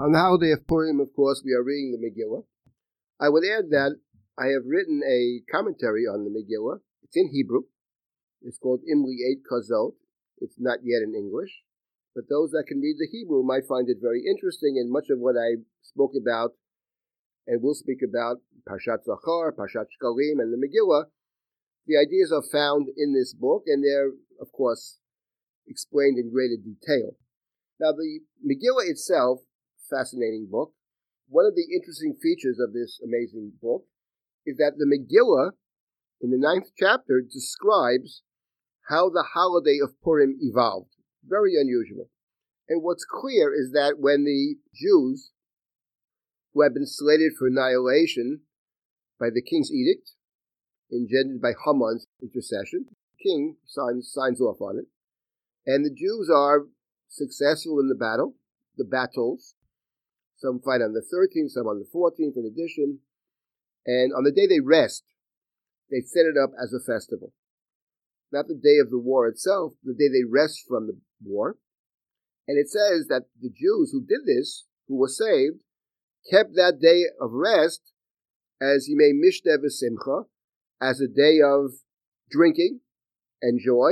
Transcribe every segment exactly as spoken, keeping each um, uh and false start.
On the holiday of Purim, of course, we are reading the Megillah. I would add that I have written a commentary on the Megillah. It's in Hebrew. It's called Imrei Eit Kazot. It's not yet in English. But those that can read the Hebrew might find it very interesting, and much of what I spoke about and will speak about, Parshat Zachar, Parshat Shkalim, and the Megillah, the ideas are found in this book, and they're, of course, explained in greater detail. Now, the Megillah itself, fascinating book, one of the interesting features of this amazing book is that the Megillah, in the ninth chapter, describes how the holiday of Purim evolved. Very unusual. And what's clear is that when the Jews, who had been slated for annihilation by the king's edict, engendered by Haman's intercession, the king signs, signs off on it, and the Jews are successful in the battle, the battles. Some fight on the thirteenth, some on the fourteenth, in addition. And on the day they rest, they set it up as a festival. Not the day of the war itself, the day they rest from the war. And it says that the Jews who did this, who were saved, kept that day of rest as yemishdev simcha, as a day of drinking and joy.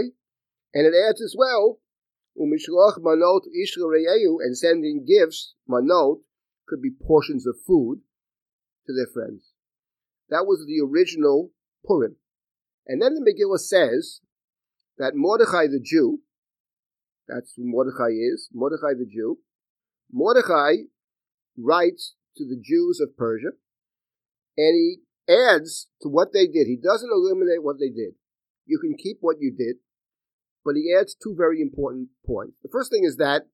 And it adds as well, u'mishloach manot ish l're'ehu, and sending gifts, manot, could be portions of food, to their friends. That was the original Purim. And then the Megillah says that Mordechai the Jew, that's who Mordechai is, Mordechai the Jew, Mordechai writes to the Jews of Persia, and he adds to what they did. He doesn't eliminate what they did. You can keep what you did, but he adds two very important points. The first thing is that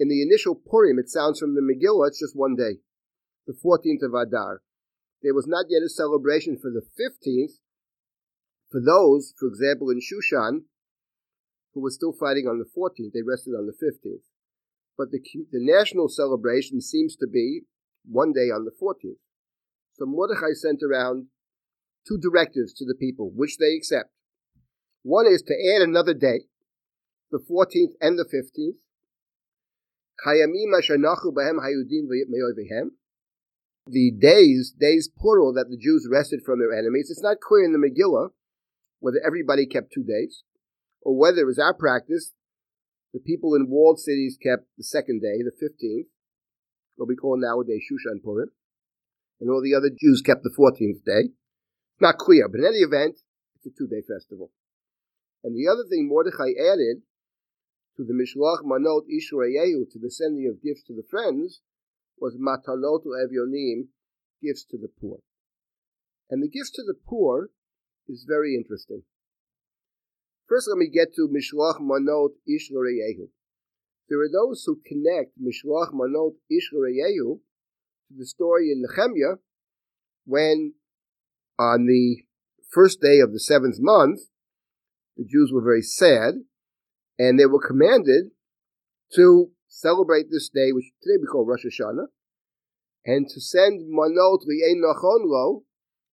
in the initial Purim, it sounds from the Megillah, it's just one day, the fourteenth of Adar. There was not yet a celebration for the fifteenth, for those, for example, in Shushan, who were still fighting on the fourteenth, they rested on the fifteenth. But the, the national celebration seems to be one day on the fourteenth. So Mordechai sent around two directives to the people, which they accept. One is to add another day, the fourteenth and the fifteenth. The days, days plural, that the Jews rested from their enemies. It's not clear in the Megillah whether everybody kept two days, or whether it was our practice, the people in walled cities kept the second day, the fifteenth, what we call nowadays Shushan Purim, and all the other Jews kept the fourteenth day. Not clear, but in any event, it's a two-day festival. And the other thing Mordechai added to the mishloach manot ish l're'ehu, to the sending of gifts to the friends, was Matanot Evyonim, gifts to the poor. And the gifts to the poor is very interesting. First, let me get to mishloach manot ish l're'ehu. There are those who connect mishloach manot ish l're'ehu to the story in Nechemia, when on the first day of the seventh month, the Jews were very sad, and they were commanded to celebrate this day, which today we call Rosh Hashanah, and to send manot li'ein nachon lo,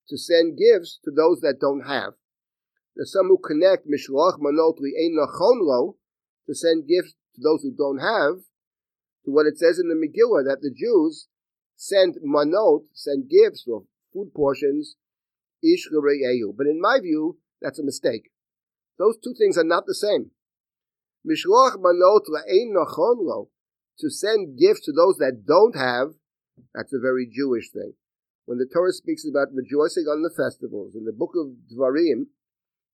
to send gifts to those that don't have. There's some who connect mishloach manot li'ein nachon lo, to send gifts to those who don't have, to what it says in the Megillah, that the Jews send manot, send gifts or food portions, ish l're'ehu. But in my view, that's a mistake. Those two things are not the same. Mishloach manot li'ein nachon lo, to send gifts to those that don't have, that's a very Jewish thing. When the Torah speaks about rejoicing on the festivals, in the book of Dvarim,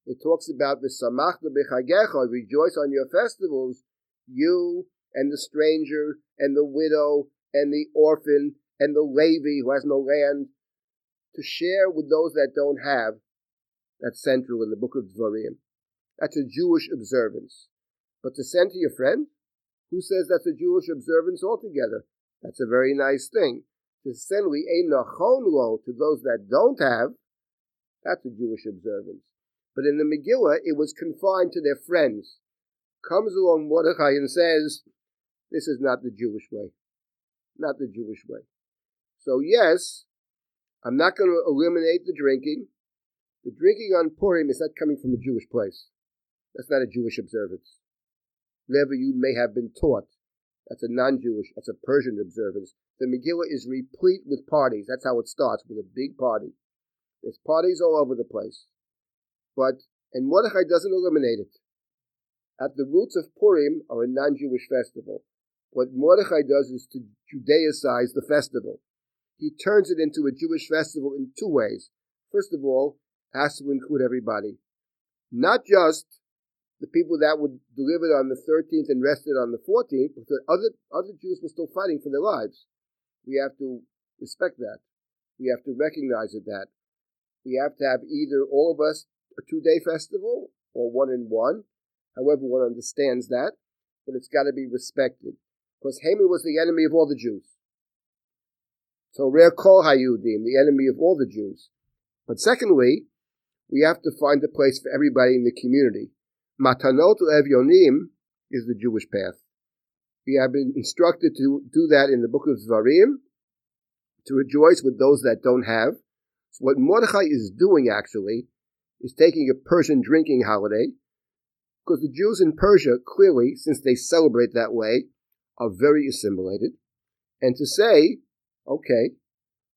it talks about the Samachta b'chagecha, rejoice on your festivals, you and the stranger and the widow and the orphan and the Levi who has no land, to share with those that don't have. That's central in the book of Dvarim. That's a Jewish observance. But to send to your friend, who says that's a Jewish observance altogether? That's a very nice thing. To send li'ein nachon lo, to those that don't have, that's a Jewish observance. But in the Megillah, it was confined to their friends. Comes along Mordechai and says, this is not the Jewish way. Not the Jewish way. So yes, I'm not going to eliminate the drinking. The drinking on Purim is not coming from a Jewish place. That's not a Jewish observance. Whatever you may have been taught That's a non-Jewish, that's a Persian observance. The Megillah is replete with parties. That's how it starts, with a big party. There's parties all over the place. But, and Mordechai doesn't eliminate it. At the roots of Purim are a non-Jewish festival. What Mordechai does is to Judaicize the festival. He turns it into a Jewish festival in two ways. First of all, has to include everybody. Not just the people that were delivered on the thirteenth and rested on the fourteenth, but the other, other Jews were still fighting for their lives. We have to respect that. We have to recognize that. We have to have either all of us a two-day festival or one in one, however one understands that, but it's got to be respected. Because Haman was the enemy of all the Jews. So re'a kol hayudim, the enemy of all the Jews. But secondly, we have to find a place for everybody in the community. Matanot Evyonim is the Jewish path. We have been instructed to do that in the book of Dvarim, to rejoice with those that don't have. So what Mordechai is doing, actually, is taking a Persian drinking holiday, because the Jews in Persia, clearly, since they celebrate that way, are very assimilated. And to say, okay,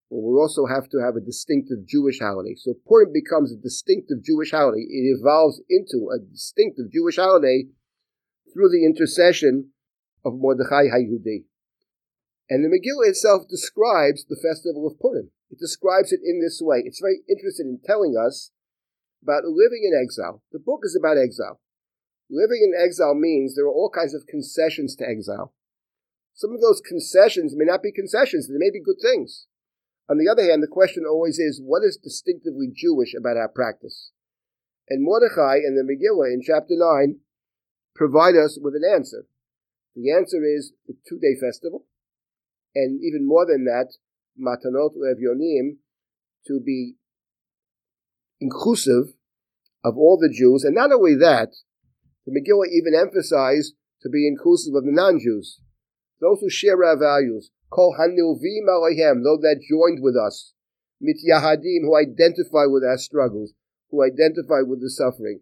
well, we also have to have a distinctive Jewish holiday. So Purim becomes a distinctive Jewish holiday. It evolves into a distinctive Jewish holiday through the intercession of Mordechai HaYuhdi. And the Megillah itself describes the festival of Purim. It describes it in this way. It's very interested in telling us about living in exile. The book is about exile. Living in exile means there are all kinds of concessions to exile. Some of those concessions may not be concessions. They may be good things. On the other hand, the question always is, what is distinctively Jewish about our practice? And Mordechai and the Megillah in chapter nine provide us with an answer. The answer is the two-day festival, and even more than that, Matanot Evyonim, to be inclusive of all the Jews. And not only that, the Megillah even emphasized to be inclusive of the non-Jews, those who share our values. Kol hanilvim aleihem, those that joined with us. Mityahadim, who identify with our struggles, who identify with the suffering.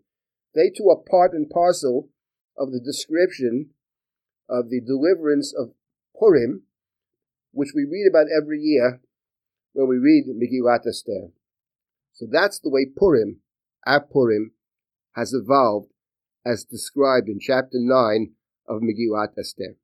They too are part and parcel of the description of the deliverance of Purim, which we read about every year when we read Megillat Esther. So that's the way Purim, our Purim, has evolved as described in chapter nine of Megillat Esther.